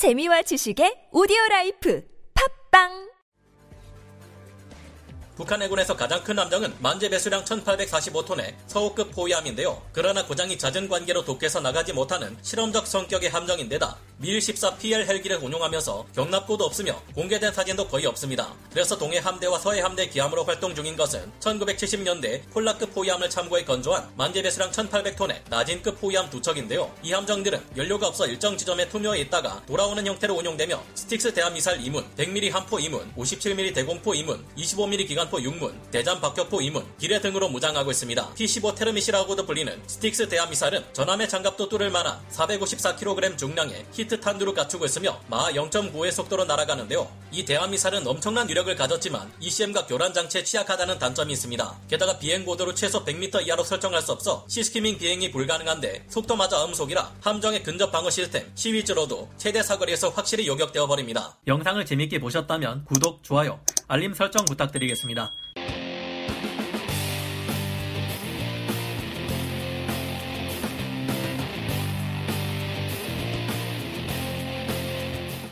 재미와 지식의 오디오라이프 팝빵. 북한 해군에서 가장 큰 함정은 만재 배수량 1845톤의 서호급 호위함인데요. 그러나 고장이 잦은 관계로 도께서 나가지 못하는 실험적 성격의 함정인데다 밀14PL 헬기를 운용하면서 경납고도 없으며 공개된 사진도 거의 없습니다. 그래서 동해 함대와 서해 함대 기함으로 활동 중인 것은 1970년대 콜라급 호위함을 참고해 건조한 만재 배수량 1800톤의 나진급 호위함 두 척인데요. 이 함정들은 연료가 없어 일정 지점에 투명해 있다가 돌아오는 형태로 운용되며 스틱스 대함미사일 2문, 100mm 함포 2문, 57mm 대공포 2문, 25mm 기관 6문, 대잠 박격포 2문, 기뢰 등으로 무장하고 있습니다. P15 테르밋이라고도 불리는 스틱스 대함미사일은 전함의 장갑도 뚫을 만한 454kg 중량의 히트 탄두를 갖추고 있으며 마하 0.9의 속도로 날아가는데요. 이 대함미사일은 엄청난 위력을 가졌지만 ECM과 교란장치에 취약하다는 단점이 있습니다. 게다가 비행고도를 최소 100m 이하로 설정할 수 없어 시스키밍 비행이 불가능한데 속도마저 음속이라 함정의 근접 방어 시스템 시위즈로도 최대 사거리에서 확실히 요격되어 버립니다. 영상을 재밌게 보셨다면 구독, 좋아요, 알림 설정 부탁드리겠습니다.